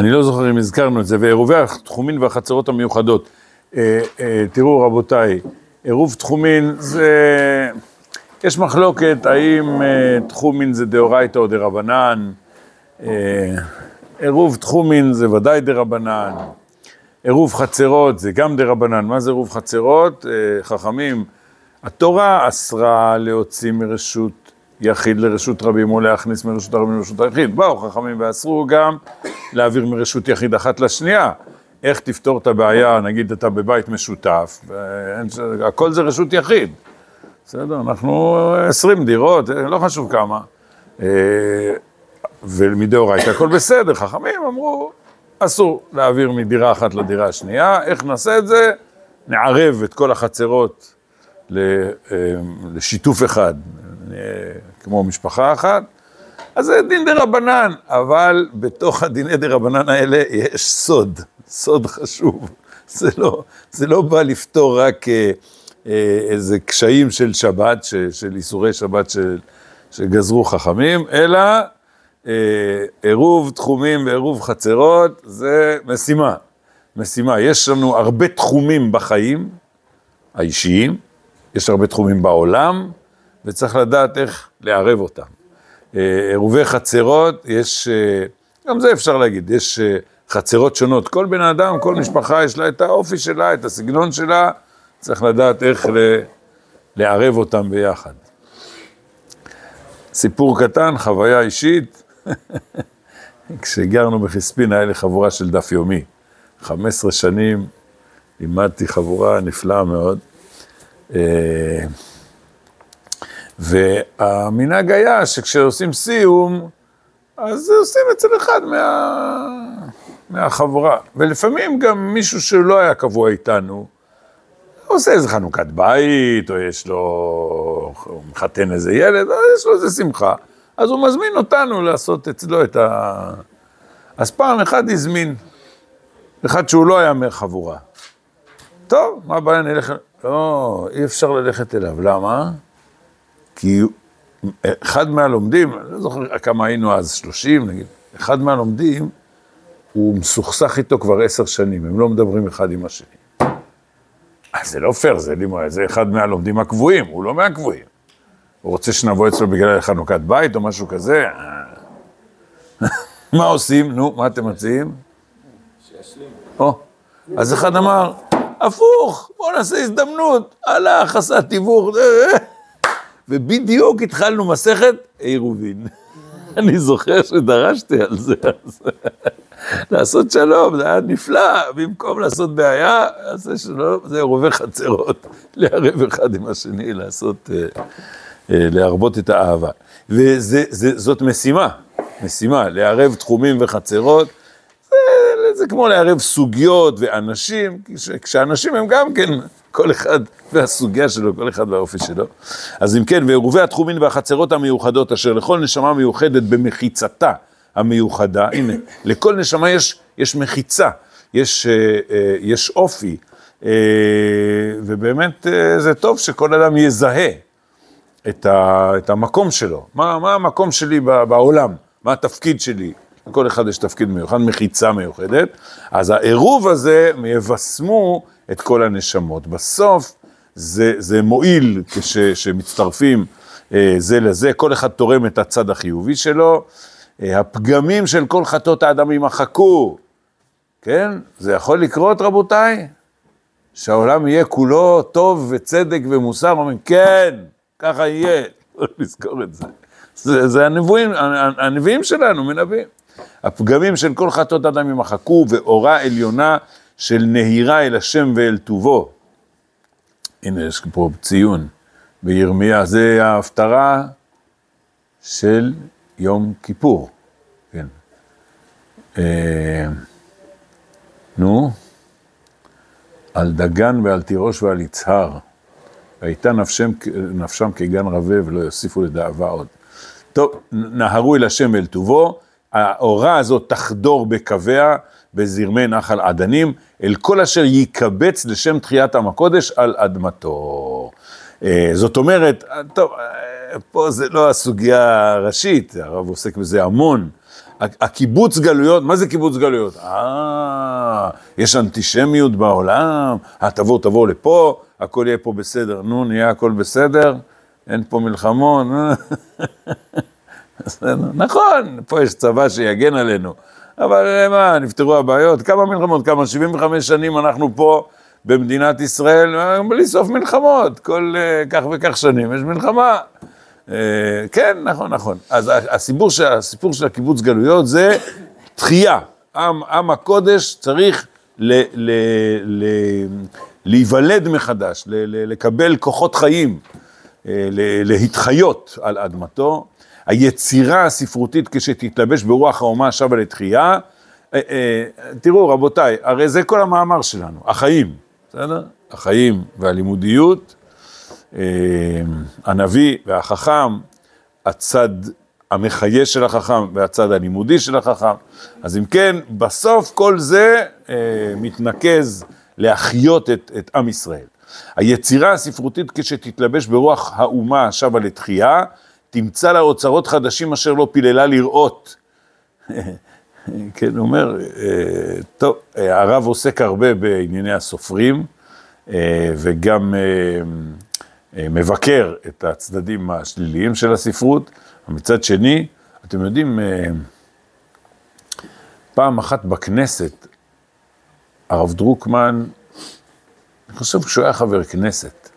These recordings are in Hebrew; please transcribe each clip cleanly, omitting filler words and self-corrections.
אני לא זוכר אם הזכרנו את זה, ועירובי התחומין והחצרות המיוחדות. תראו רבותיי, עירוב תחומין זה, יש מחלוקת האם תחומין זה דאורייתא או דרבנן, עירוב תחומין זה ודאי דרבנן, עירוב חצרות זה גם דרבנן. מה זה עירוב חצרות? חכמים, התורה אסרה להוציא מרשות יחיד לרשות רבים, או להכניס מרשות הרבים לרשות היחיד. באו חכמים ואסרו גם להעביר מרשות יחיד אחת לשנייה. איך תפתור את הבעיה? נגיד אתה בבית משותף, הכל זה רשות יחיד. בסדר, אנחנו 20 דירות, לא חשוב כמה. ומדאורייתא הכל בסדר, חכמים אמרו, אסור להעביר מדירה אחת לדירה השנייה. איך נעשה את זה? נערב את כל החצרות לשיתוף אחד, כמו משפחה אחת. אז זה דין דרבנן, אבל בתוך הדיני דרבנן האלה יש סוד, סוד חשוב. זה לא בא לפתור רק איזה קשיים של שבת, של איסורי שבת שגזרו חכמים, אלא עירוב תחומים ועירוב חצרות זה משימה. משימה, יש לנו הרבה תחומים בחיים האישיים, יש הרבה תחומים בעולם, וצריך לדעת איך לערב אותם. עירובי חצרות, יש, גם זה אפשר להגיד, יש חצרות שונות. כל בן אדם, כל משפחה יש לה את האופי שלה, את הסגנון שלה, צריך לדעת איך לערב אותם ביחד. סיפור קטן, חוויה אישית. כשגרנו בחספין, היה לי חבורה של דף יומי. 15 שנים לימדתי חבורה נפלאה מאוד. והמנהג היה שכשעושים סיום, אז עושים אצל אחד מהחבורה. ולפעמים גם מישהו שלא היה קבוע איתנו, עושה איזה חנוכת בית, או יש לו, הוא מחתן איזה ילד, או יש לו איזה שמחה. אז הוא מזמין אותנו לעשות אצלו את ה... אז פעם אחד הזמין, אחד שהוא לא היה מהחבורה. טוב, מה הבעיה, נלך... לא, אי אפשר ללכת אליו, למה? כי אחד מהלומדים, אני לא זוכר כמה היינו אז, 30 נגיד, אחד מהלומדים, הוא מסוכסך איתו כבר 10 שנים, הם לא מדברים אחד עם השני. אז זה לא פייר, זה אחד מהלומדים הקבועים, הוא לא מהקבועים. הוא רוצה שנבוא אצלו בגלל חנוכת בית או משהו כזה. מה עושים? נו, מה אתם מציעים? שישלים. אז אחד אמר, הפוך, בוא נעשה הזדמנות, הלך, עשה תיווך, ובדיוק התחלנו מסכת עירובין. אני זוכר שדרשתי על זה, אז לעשות שלום, זה היה נפלא, במקום לעשות בעיה, לעשות שלום, זה עירובי חצרות, לערב אחד עם השני, לעשות, להרבות את האהבה. וזאת משימה, לערב תחומים וחצרות, זה כמו לערב סוגיות ואנשים, כשאנשים הם גם כן, כל אחד והסוגיה שלו, כל אחד והאופי שלו. אז אם כן, ועירובי התחומין והחצרות המיוחדות, אשר לכל נשמה מיוחדת במחיצתה המיוחדה, הנה, לכל נשמה יש מחיצה, יש אופי, ובאמת זה טוב שכל אדם יזהה את המקום שלו. מה המקום שלי בעולם? מה התפקיד שלי? לכל אחד יש תפקיד מיוחד, מחיצה מיוחדת. אז העירוב הזה יבשמו את כל הנשמות. בסוף זה מועיל כשמצטרפים זה לזה, כל אחד תורם את הצד החיובי שלו. הפגמים של כל חטאות האדם ימחקו. כן? זה יכול לקרות רבותיי? שהעולם יהיה כולו טוב וצדק ומוסר. אומרים, כן, ככה יהיה. נזכור את זה. זה הנביאים שלנו, מנביאים. הפגמים של כל חטאות האדם ימחקו, ואורה עליונה של נהירה אל השם ואל טובו. הנה, יש פה ציון בירמיה, זה ההפטרה של יום כיפור. כן. נו, על דגן ועל תירוש ועל יצהר, והייתה נפשם כגן רבה ולא יוסיפו לדאבה עוד. טוב, נהרו אל השם ואל טובו, האורה הזאת תחדור בקוויה, בזרמי נחל עדנים, אל כל אשר ייקבץ לשם תחיית עם הקודש על אדמתו. זאת אומרת, טוב, פה זה לא הסוגיה הראשית, הרב עוסק בזה המון, הקיבוץ גלויות, מה זה קיבוץ גלויות? יש אנטישמיות בעולם, תבוא לפה, הכל יהיה פה בסדר, נו, נהיה הכל בסדר, אין פה מלחמון, נכון, פה יש צבא שיגן עלינו, אבל מה, נפתרו הבעיות, כמה מלחמות, כמה 75 שנים אנחנו פה, במדינת ישראל, בלי סוף מלחמות, כל כך וכך שנים, יש מלחמה. כן, נכון. אז הסיפור של הקיבוץ גלויות זה תחייה. עם הקודש צריך להיוולד מחדש, לקבל כוחות חיים, להתחיות על אדמתו. היצירה הספרותית כשתתלבש ברוח האומה שבה לתחייה, תראו רבותיי, הרי זה כל המאמר שלנו, החיים. בסדר? החיים והלימודיות, הנביא והחכם, הצד המחיה של החכם והצד הלימודי של החכם. אז אם כן, בסוף כל זה מתנקז להחיות את עם ישראל. היצירה הספרותית כשתתלבש ברוח האומה שבה לתחייה, תמצא לה אוצרות חדשים אשר לא פיללה לראות. כן, הוא אומר, טוב, הרב עוסק הרבה בענייני הסופרים, וגם מבקר את הצדדים השליליים של הספרות. מצד שני, אתם יודעים, פעם אחת בכנסת, הרב דרוקמן, אני חושב כשהוא היה חבר כנסת,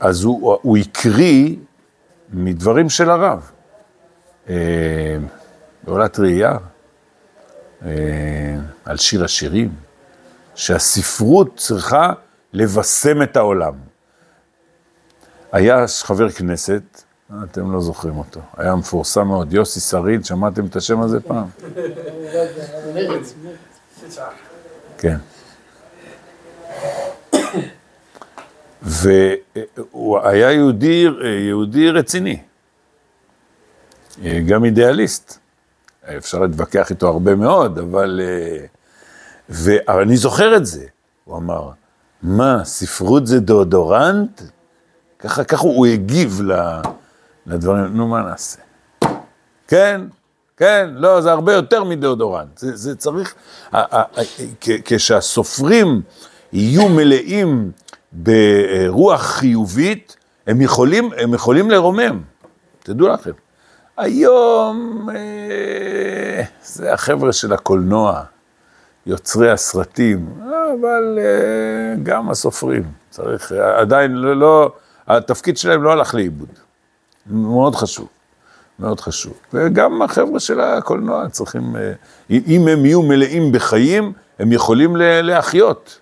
אז הוא הקריא מדברים של הרב. בעולת ראייה, על שיר השירים, שהספרות צריכה לבשם את העולם. היה חבר כנסת, אתם לא זוכרים אותו, היה מפורסם מאוד, יוסי שריד, שמעתם את השם הזה פעם? כן. והוא היה יהודי רציני, גם אידיאליסט. אפשר להתווכח איתו הרבה מאוד, אבל אני זוכר את זה. הוא אמר, מה, ספרות זה דאודורנט? ככה הוא הגיב לדברים, נו מה נעשה? כן, לא, זה הרבה יותר מדאודורנט. זה צריך, כשהסופרים יהיו מלאים ברוח חיובית, הם יכולים לרומם, תדעו לכם. היום, זה החבר'ה של הקולנוע, יוצרי הסרטים, אבל גם הסופרים, צריך, עדיין לא, התפקיד שלהם לא הלך לאיבוד, מאוד חשוב, וגם החבר'ה של הקולנוע צריכים, אם הם יהיו מלאים בחיים, הם יכולים להחיות.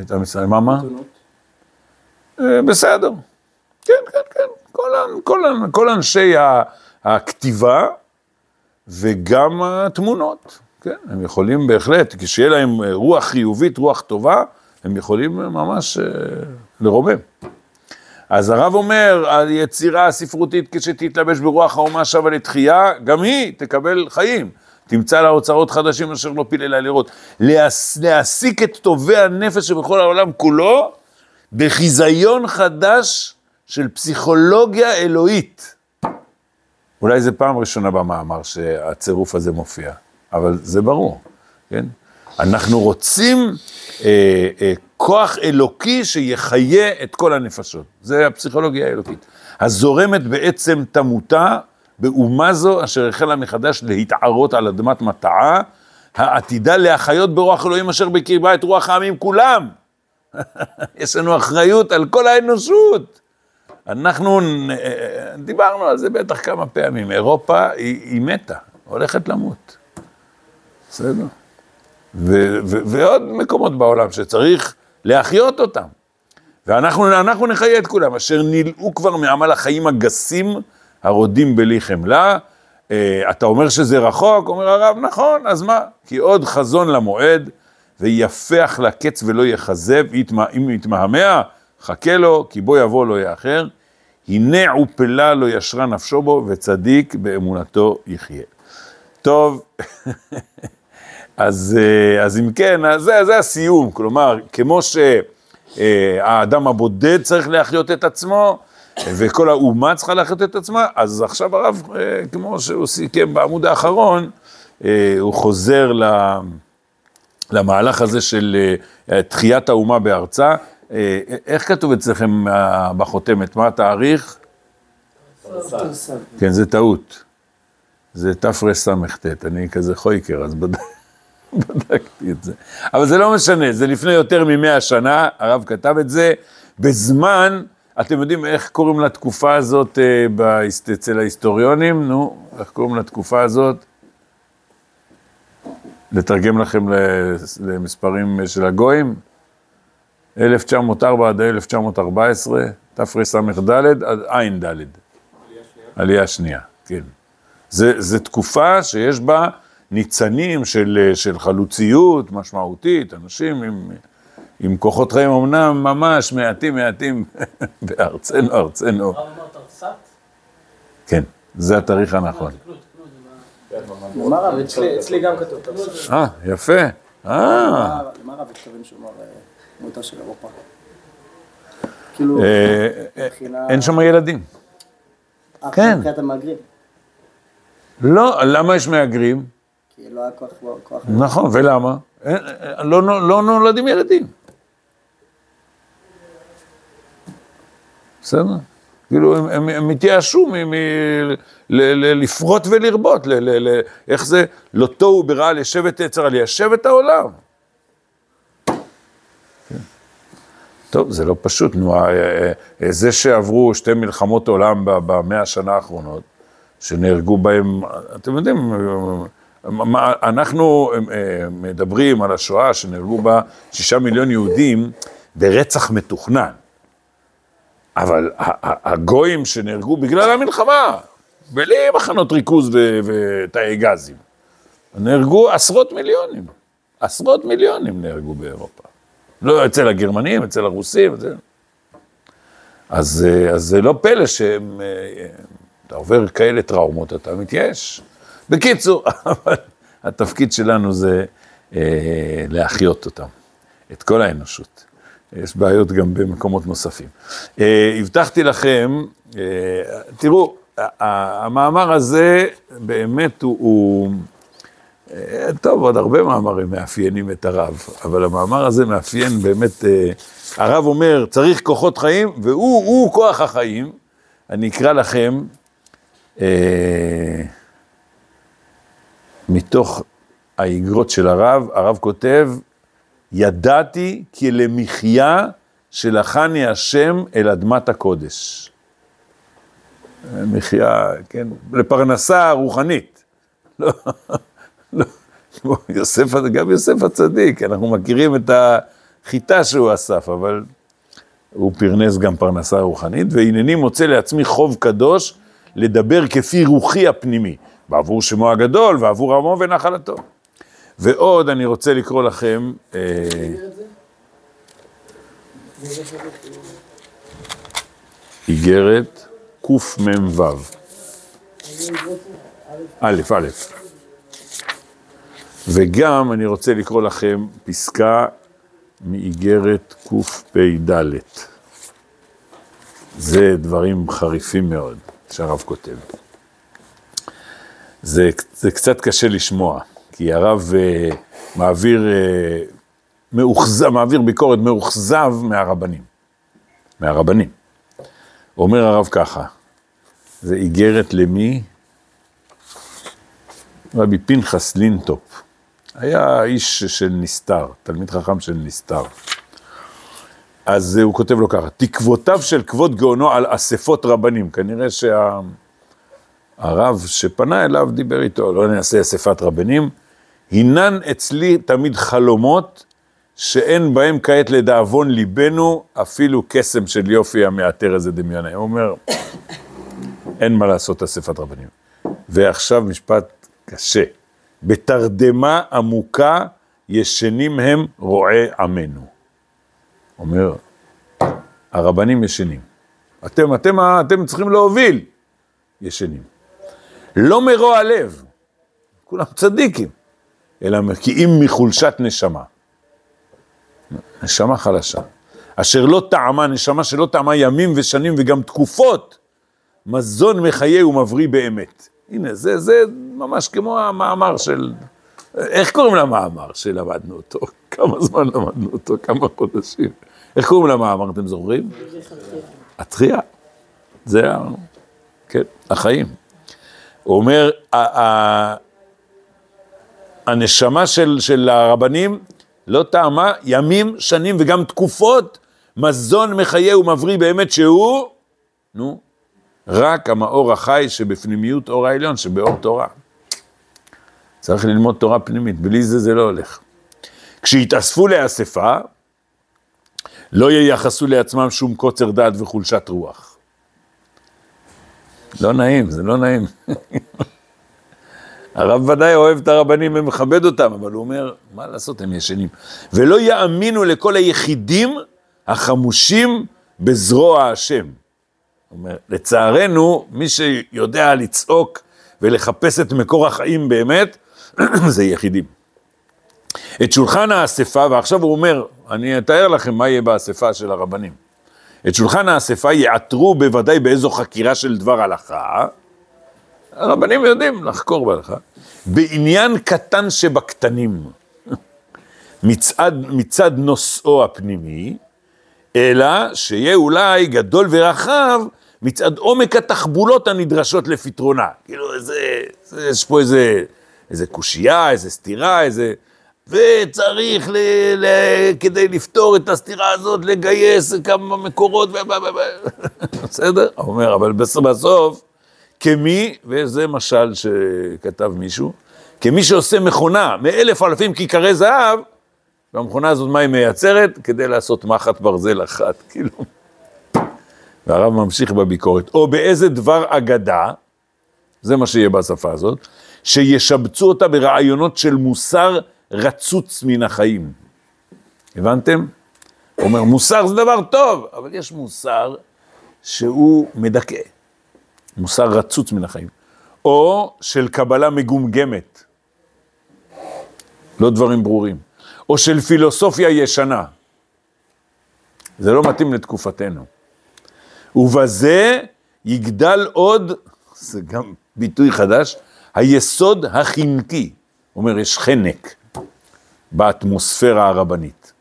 את המשרד, מה? בסדר, כן, כל אנשי הכתיבה וגם התמונות, כן, הם יכולים בהחלט, כשיהיה להם רוח חיובית, רוח טובה, הם יכולים ממש לרומם. אז הרב אומר, היצירה הספרותית כשתתלבש ברוח האומה שבה לתחייה, גם היא תקבל חיים. תמצא לה אוצרות חדשים אשר לא פיללה לראות. להסיק את טובי הנפש שבכל העולם כולו, בחיזיון חדש של פסיכולוגיה אלוהית. אולי זה פעם ראשונה במאמר שהצירוף הזה מופיע, אבל זה ברור, כן? אנחנו רוצים כוח אלוקי שיחיה את כל הנפשות. זה הפסיכולוגיה האלוקית. הזורמת בעצם תמותה באומה זו אשר החלה מחדש להתערות על אדמת מטעה, העתידה להחיות ברוח אלוהים אשר בקרבה את רוח העמים כולם. יש לנו אחריות על כל האנושות. אנחנו דיברנו על זה בטח כמה פעמים, אירופה היא מתה, הולכת למות. בסדר? ועוד מקומות בעולם שצריך להחיות אותם. ואנחנו נחיה את כולם, אשר נילאו כבר מעמל החיים הגסים, הרודים בלי חמלה. אתה אומר שזה רחוק, אומר הרב, נכון, אז מה? כי עוד חזון למועד, ויפח לקץ ולא יחזב, אם יתמהמה, חכה לו, כי בו יבוא לא יאחר, הנה עופלה לא ישרה נפשו בו, וצדיק באמונתו יחיה. טוב, אז אם כן, אז זה הסיום, כלומר, כמו שהאדם הבודד צריך להחיות את עצמו, וכל האומה צריכה להחליט את עצמה, אז עכשיו הרב, כמו שהוא סיכם בעמוד האחרון, הוא חוזר למהלך הזה של תחיית האומה בארצה. איך כתוב אצלכם בחותמת? מה התאריך? כן, זה טעות. זה תרס"ט, אני כזה חויקר, אז בדקתי את זה. אבל זה לא משנה, זה לפני יותר מ-100 שנה, הרב כתב את זה, בזמן, אתם יודעים איך קוראים לתקופה הזאת אצל ההיסטוריונים? נו, איך קוראים לתקופה הזאת? לתרגם לכם למספרים של הגויים? 1904 עד 1914, תרס"ד עד ע"ד. עלייה שנייה, כן. זה תקופה שיש בה ניצנים של חלוציות משמעותית, אנשים עם כוחות חיים, אמנם ממש מעטים, בארצנו. כן, זה התאריך הנכון. אצלי גם כתוב תרס"ט. יפה. למה רב התכוון שאומר מותה של אירופה? כאילו, אין שם ילדים. כן. אחרי אתה מהגרים. לא, למה יש מהגרים? כי לא היה כוח. נכון, ולמה? לא נולדים ילדים. בסדר? כאילו, הם התייאשו לפרוט ולרבות, איך זה, לא תוהו ברעה ליישב את יצר, ליישב את העולם. טוב, זה לא פשוט, זה שעברו שתי מלחמות עולם במאה השנה האחרונות, שנהרגו בהם, אתם יודעים, אנחנו מדברים על השואה שנהרגו בה 6 מיליון יהודים ברצח מתוכנן, אבל הגויים שנהרגו בגלל המלחמה, בלי מחנות ריכוז ותאי גזים, נהרגו עשרות מיליונים נהרגו באירופה. לא אצל הגרמנים, אצל הרוסים, אז זה לא פלא שהם, אתה עובר כאלה טראומות, אתה מתייאש. בקיצור, אבל התפקיד שלנו זה להחיות אותם, את כל האנושות. יש בעיות גם במקומות נוספים. הבטחתי לכם, תראו, המאמר הזה באמת הוא טוב, עוד הרבה מאמרים מאפיינים את הרב, אבל המאמר הזה מאפיין באמת, הרב אומר, צריך כוחות חיים, והוא כוח החיים. אני אקרא לכם מתוך האגרות של הרב. הרב כותב, ידעתי כי למחיה שלחני השם אל אדמת הקודש. מחיה, כן, לפרנסה רוחנית. לא, לא, גם יוסף הצדיק, אנחנו מכירים את החיטה שהוא אסף, אבל הוא פרנס גם פרנסה רוחנית, והנני מוצא לעצמי חוב קדוש לדבר כפי רוחי הפנימי, בעבור שמו הגדול ועבור עמו ונחלתו. ועוד אני רוצה לקרוא לכם, איגרת קמ"ו, א', וגם אני רוצה לקרוא לכם פסקה מאיגרת קפ"ד. זה דברים חריפים מאוד שהרב כותב. זה קצת קשה לשמוע, כי הרב מעביר ביקורת מאוכזב מהרבנים. אומר הרב ככה, זה איגרת למי? רבי פנחס לינטופ. היה איש של נסתר, תלמיד חכם של נסתר. אז הוא כותב לו ככה, תקוותיו של כבוד גאונו על אספות רבנים. כנראה שהרב שפנה אליו דיבר איתו, לא נעשה אספת רבנים, הינן אצלי תמיד חלומות שאין בהם כעת לדאבון ליבנו, אפילו קסם של יופי המאתר הזה דמיוני. הוא אומר, אין מה לעשות אספת רבנים. ועכשיו משפט קשה. בתרדמה עמוקה ישנים הם רועי עמנו. אומר, הרבנים ישנים. אתם צריכים להוביל. ישנים. לא מרוע לב, כולם צדיקים, אלא מקיאים מחולשת נשמה. נשמה חלשה. אשר לא טעמה, נשמה שלא טעמה ימים ושנים וגם תקופות, מזון מחיה ומבריא באמת. הנה, זה ממש כמו המאמר של, איך קוראים למאמר שלמדנו אותו? כמה זמן למדנו אותו? כמה חודשים? איך קוראים למאמר, אתם זוכרים? התחייה. זה כן, החיים. הוא אומר, הנשמה של הרבנים לא טעמה ימים, שנים וגם תקופות, מזון מחיה ומבריא באמת שהוא, נו, רק המאור החי שבפנימיות אור העליון, שבאור תורה. צריך ללמוד תורה פנימית, בלי זה לא הולך. כשהתאספו לאספה, לא ייחסו לעצמם שום קוצר דעת וחולשת רוח. לא נעים, זה לא נעים. הרב ודאי אוהב את הרבנים ומכבד אותם, אבל הוא אומר, מה לעשות, הם ישנים. ולא יאמינו לכל היחידים החמושים בזרוע השם. הוא אומר, לצערנו, מי שיודע לצעוק ולחפש את מקור החיים באמת, זה יחידים. את שולחן האספה, ועכשיו הוא אומר, אני אתאר לכם מה יהיה באספה של הרבנים. את שולחן האספה יעתרו בוודאי באיזו חקירה של דבר הלכה, הרבנים יודעים לחקור בהלכה, בעניין קטן שבקטנים, מצד נושאו הפנימי, אלא שיהיה אולי גדול ורחב, מצד עומק התחבולות הנדרשות לפתרונה. כאילו, יש פה איזה קושייה, איזה סתירה, וצריך כדי לפתור את הסתירה הזאת, לגייס כמה מקורות, בסדר? הוא אומר, אבל בסוף, כמי, וזה משל שכתב מישהו, כמי שעושה מכונה, 1,000 כיכרי זהב, והמכונה הזאת מה היא מייצרת? כדי לעשות מחט ברזל אחת, כאילו. והרב ממשיך בביקורת. או באיזה דבר אגדה, זה מה שיהיה בשפה הזאת, שישבצו אותה ברעיונות של מוסר רצוץ מן החיים. הבנתם? הוא אומר, מוסר זה דבר טוב, אבל יש מוסר שהוא מדכא. מוסר רצוץ מן החיים. או של קבלה מגומגמת. לא דברים ברורים. או של פילוסופיה ישנה. זה לא מתאים לתקופתנו. ובזה יגדל עוד, זה גם ביטוי חדש, היסוד החנקי. הוא אומר, יש חנק באטמוספירה הרבנית.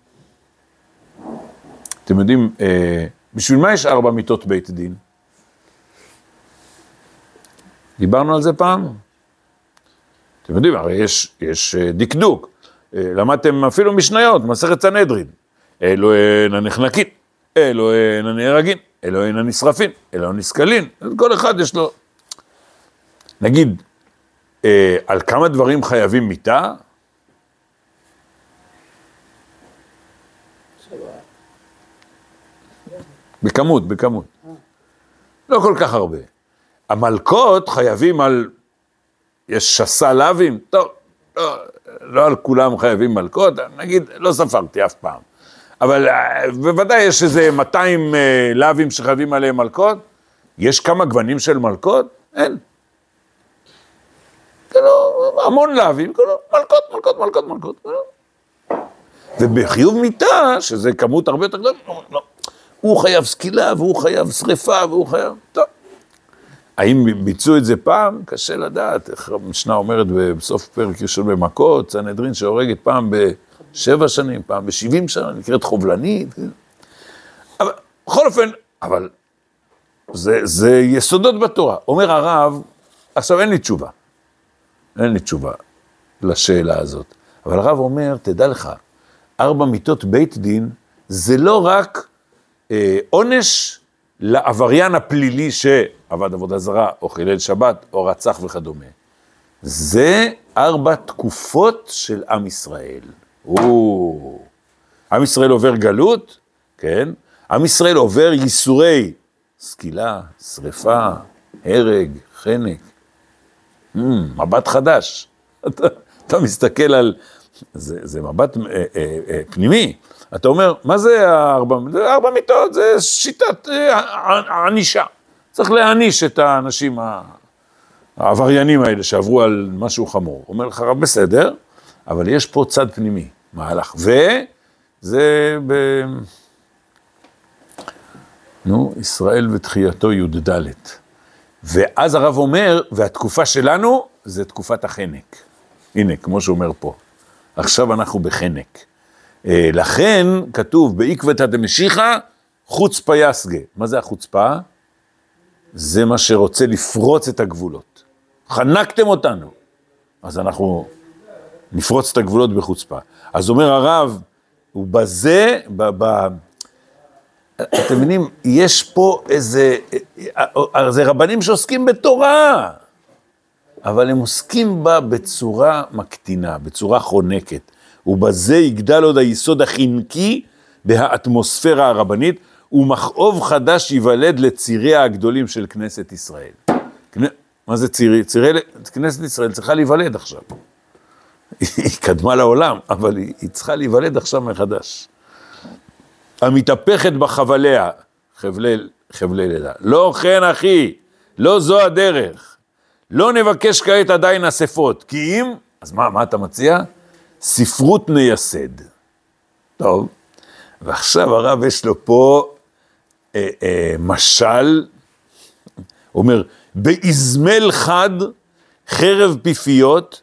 אתם יודעים, בשביל מה יש 4 מיטות בית דין? דיברנו על זה פעם? אתם יודעים, הרי יש דקדוק. למדתם אפילו משניות, מסכת סנהדרין. אלו הן הנחנקים, אלו הן הנהרגים, אלו הן הנשרפים, אלו הנסכלים. כל אחד יש לו. נגיד, על כמה דברים חייבים מיטה? 7. בכמות. לא כל כך הרבה. המלכות חייבים על, יש 6 לאווים, טוב, לא על כולם חייבים מלכות, נגיד, לא ספרתי אף פעם, אבל בוודאי יש איזה 200 לאווים שחייבים עליהם מלכות, יש כמה גוונים של מלכות? אין. כאילו, המון לאווים, כאילו, מלכות. ובחיוב מיטה, שזה כמות הרבה יותר גדול, לא. הוא חייב סקילה, והוא חייב שריפה, והוא חייב, טוב. האם ביצעו את זה פעם? קשה לדעת, איך המשנה אומרת בסוף פרק ראשון במכות, סנהדרין שהורגת פעם ב7 שנים, פעם ב70 שנה, נקראת חובלנית. אבל, בכל אופן, אבל זה יסודות בתורה. אומר הרב, עכשיו אין לי תשובה לשאלה הזאת. אבל הרב אומר, תדע לך, 4 מיטות בית דין, זה לא רק עונש לעבריין הפלילי שעבד עבודה זרה, או חילל שבת, או רצח וכדומה. זה 4 תקופות של עם ישראל. עם ישראל עובר גלות, כן? עם ישראל עובר ייסורי סקילה, שריפה, הרג, חנק. מבט חדש. אתה מסתכל על... זה מבט פנימי. אתה אומר, מה זה 4 מיטות? זה שיטת ענישה. צריך להעניש את האנשים העבריינים האלה שעברו על משהו חמור. אומר לך, רב, בסדר, אבל יש פה צד פנימי, מהלך. וזה נו, ישראל ותחייתו י"ד. ואז הרב אומר, והתקופה שלנו זה תקופת החנק. הנה, כמו שאומר פה. עכשיו אנחנו בחנק. לכן כתוב, בעקבתא דמשיחא, חוצפה יסגא. מה זה החוצפה? זה מה שרוצה לפרוץ את הגבולות. חנקתם אותנו. אז אנחנו נפרוץ את הגבולות בחוצפה. אז אומר הרב, ובזה, אתם מבינים, יש פה איזה, זה רבנים שעוסקים בתורה, אבל הם עוסקים בה בצורה מקטינה, בצורה חונקת, ובזה יגדל עוד היסוד החינקי באטמוספירה הרבנית, ומכאוב חדש ייוולד לציריה הגדולים של כנסת ישראל. מה זה צירי? כנסת ישראל צריכה להיוולד עכשיו. היא קדמה לעולם, אבל היא צריכה להיוולד עכשיו מחדש. המתהפכת בחבליה, חבלי לילה. לא כן אחי, לא זו הדרך. לא נבקש כעת עדיין אספות, כי אם, אז מה אתה מציע? ספרות נייסד. טוב, ועכשיו הרב יש לו פה משל, אומר, באזמל חד, חרב פיפיות,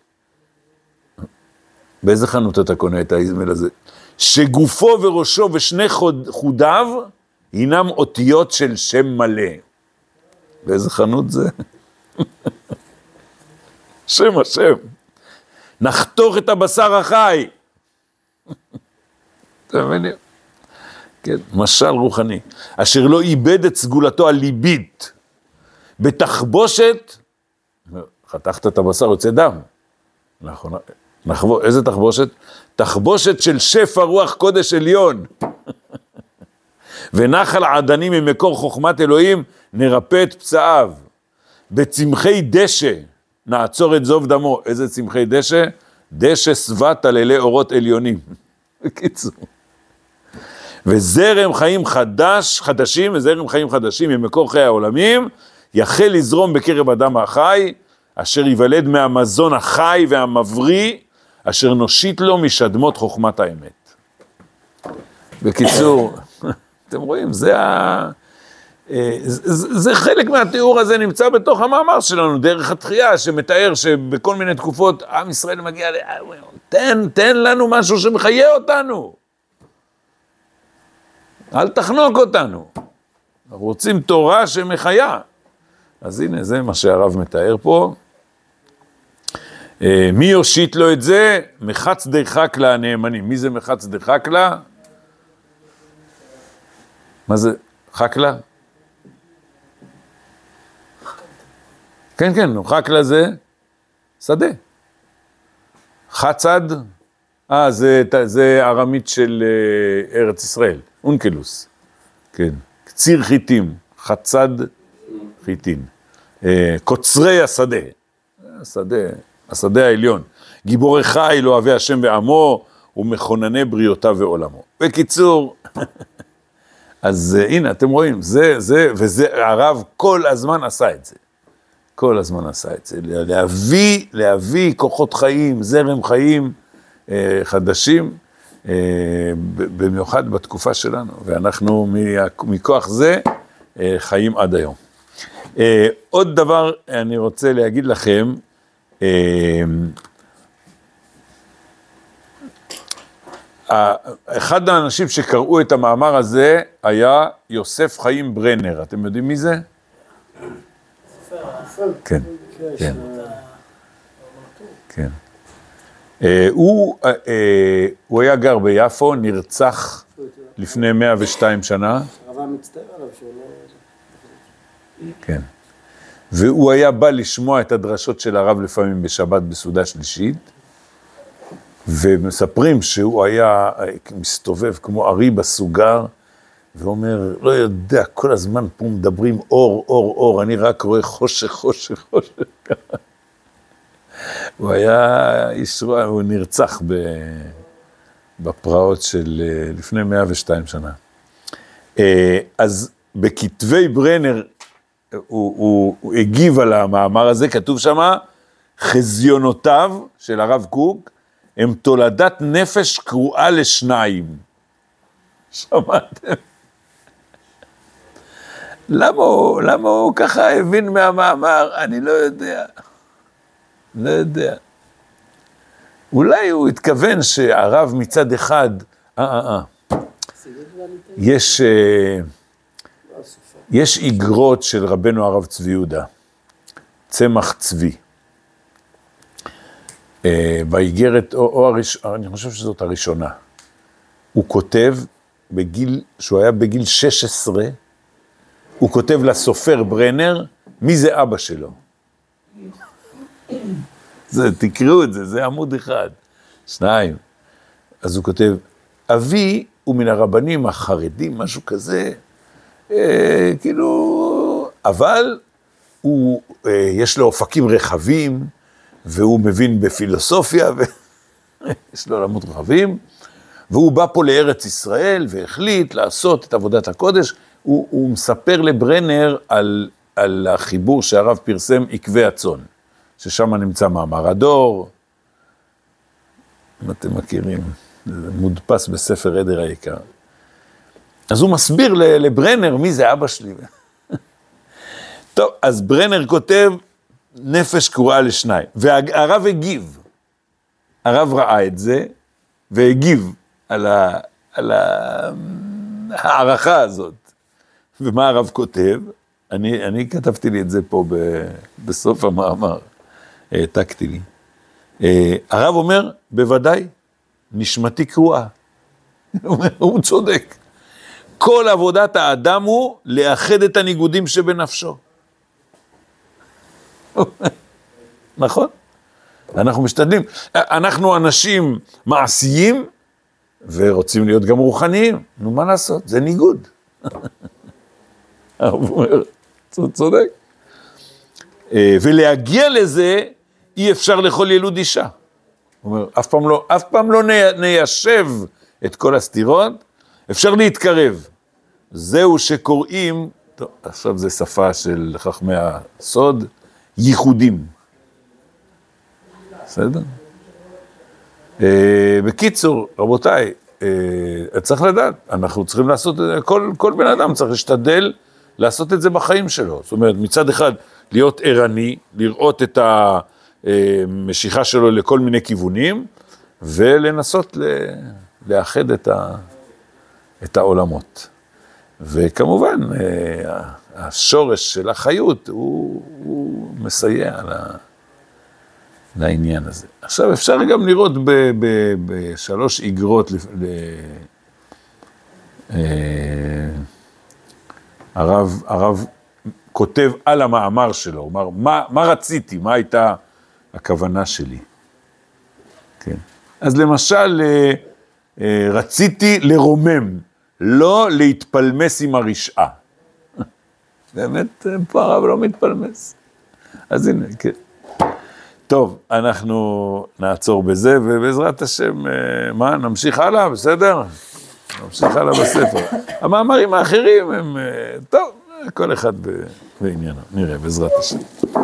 באיזה חנות אתה קונה את האזמל הזה? שגופו וראשו ושני חודיו, הינם אותיות של שם מלא. באיזה חנות זה? שם השם. נחתוך את הבשר החי. כן, משל רוחני. אשר לא איבד את סגולתו הליבית. בתחבושת, חתכת את הבשר, יוצא דם. נכון. איזה תחבושת? תחבושת של שפע רוח קודש עליון. ונחל עדנים ממקור חוכמת אלוהים, נרפא את פצעיו. בצמחי דשא, נעצור את זוב דמו. איזה צמחי דשא? דשא סבת עלילי אורות עליונים. בקיצור. וזרם חיים חדשים, וזרם חיים חדשים ממקור חיי העולמים, יחל לזרום בקרב אדם החי, אשר ייוולד מהמזון החי והמבריא, אשר נושית לו משדמות חוכמת האמת. בקיצור, אתם רואים, זה חלק מהתיאור הזה נמצא בתוך המאמר שלנו, דרך התחייה, שמתאר שבכל מיני תקופות, עם ישראל מגיע, תן לנו משהו שמחיה אותנו. אל תחנוק אותנו. אנחנו רוצים תורה שמחיה. אז הנה, זה מה שהרב מתאר פה. מי יושיט לו את זה? מחץ דחק לה הנאמנים. מי זה מחץ דחק לה? מה זה? חק לה? כן, כן, חק לה זה שדה. חצד, זה ארמית של ארץ ישראל, אונקלוס. כן, קציר חיטים, חצד חיטין. קוצרי השדה. השדה העליון, גיבורי חיל, אוהבי השם ועמו, ומכונני בריאותיו ועולמו. בקיצור, אז הנה, אתם רואים, וזה, הרב כל הזמן עשה את זה. כל הזמן עשה את זה. להביא כוחות חיים, זרם חיים חדשים, במיוחד בתקופה שלנו, ואנחנו מכוח זה חיים עד היום. עוד דבר אני רוצה להגיד לכם, אחד האנשים שקראו את המאמר הזה היה יוסף חיים ברנר. אתם יודעים מי זה? כן, כן, כן. הוא היה גר ביפו, נרצח לפני 102 שנה. הרבה מצטער עליו שהוא לא... כן. והוא היה בא לשמוע את הדרשות של הרב לפעמים בשבת בסעודה שלישית, ומספרים שהוא היה מסתובב כמו ארי בסוגר, ואומר, לא יודע, כל הזמן פה מדברים אור, אור, אור, אני רק רואה חושך, חושך, חושך. הוא היה איש רוע, הוא נרצח בפרעות של לפני 102 שנה. אז בכתבי ברנר, הוא הגיב על המאמר הזה, כתוב שמה, חזיונותיו של הרב קוק, הם תולדת נפש קרועה לשניים. שמעתם? למה הוא ככה הבין מהמאמר? אני לא יודע. לא יודע. אולי הוא התכוון שהרב מצד אחד, יש איגרות של רבנו הרב צבי יהודה, צמח צבי. באיגרת, אני חושב שזאת הראשונה. הוא כותב, שהוא היה בגיל 16, הוא כותב לסופר ברנר, מי זה אבא שלו? תקראו את זה, זה עמוד אחד, שניים. אז הוא כותב, אבי הוא מן הרבנים החרדים, משהו כזה, כאילו, אבל הוא, יש לו אופקים רחבים, והוא מבין בפילוסופיה, יש לו עולמות רחבים, והוא בא פה לארץ ישראל, והחליט לעשות את עבודת הקודש, הוא מספר לברנר על החיבור שהרב פרסם עקבי הצון, ששם נמצא מאמר הדור, אם אתם מכירים, זה מודפס בספר עדר היקר. אז הוא מסביר לברנר מי זה אבא שלי. טוב, אז ברנר כותב, נפש קרועה לשניים, והרב הגיב, הרב ראה את זה, והגיב על הערכה הזאת. ומה הרב כותב? אני כתבתי לי את זה פה בסוף המאמר, העתקתי לי. הרב אומר, בוודאי, נשמתי קרועה. הוא צודק. כל עבודת האדם הוא לאחד את הניגודים שבנפשו. נכון? אנחנו משתדלים. אנחנו אנשים מעשיים, ורוצים להיות גם רוחניים. נו, מה לעשות? זה ניגוד. הרב אומר, צודק. ולהגיע לזה, אי אפשר לכל ילוד אישה. הוא אומר, אף פעם לא ניישב את כל הסתירות, אפשר להתקרב. זהו שקוראים, טוב, עכשיו זה שפה של חכמי הסוד, ייחודים. בסדר? בקיצור, רבותיי, צריך לדעת, אנחנו צריכים לעשות, כל בן אדם צריך להשתדל לעשות את זה בחיים שלו. זאת אומרת, מצד אחד, להיות ערני, לראות את המשיכה שלו לכל מיני כיוונים, ולנסות לאחד את העולמות. וכמובן, השורש של החיות, הוא מסייע לעניין הזה. עכשיו, אפשר גם לראות בשלוש איגרות הרב כותב על המאמר שלו, הוא אומר, מה רציתי, מה הייתה הכוונה שלי? כן. אז למשל, רציתי לרומם, לא להתפלמס עם הרשעה. באמת, פה הרב לא מתפלמס. אז הנה, כן. טוב, אנחנו נעצור בזה, ובעזרת השם, מה, נמשיך הלאה, בסדר? נמשיך הלאה בספר. המאמרים האחרים הם, טוב, כל אחד בעניינו, נראה, בעזרת השם.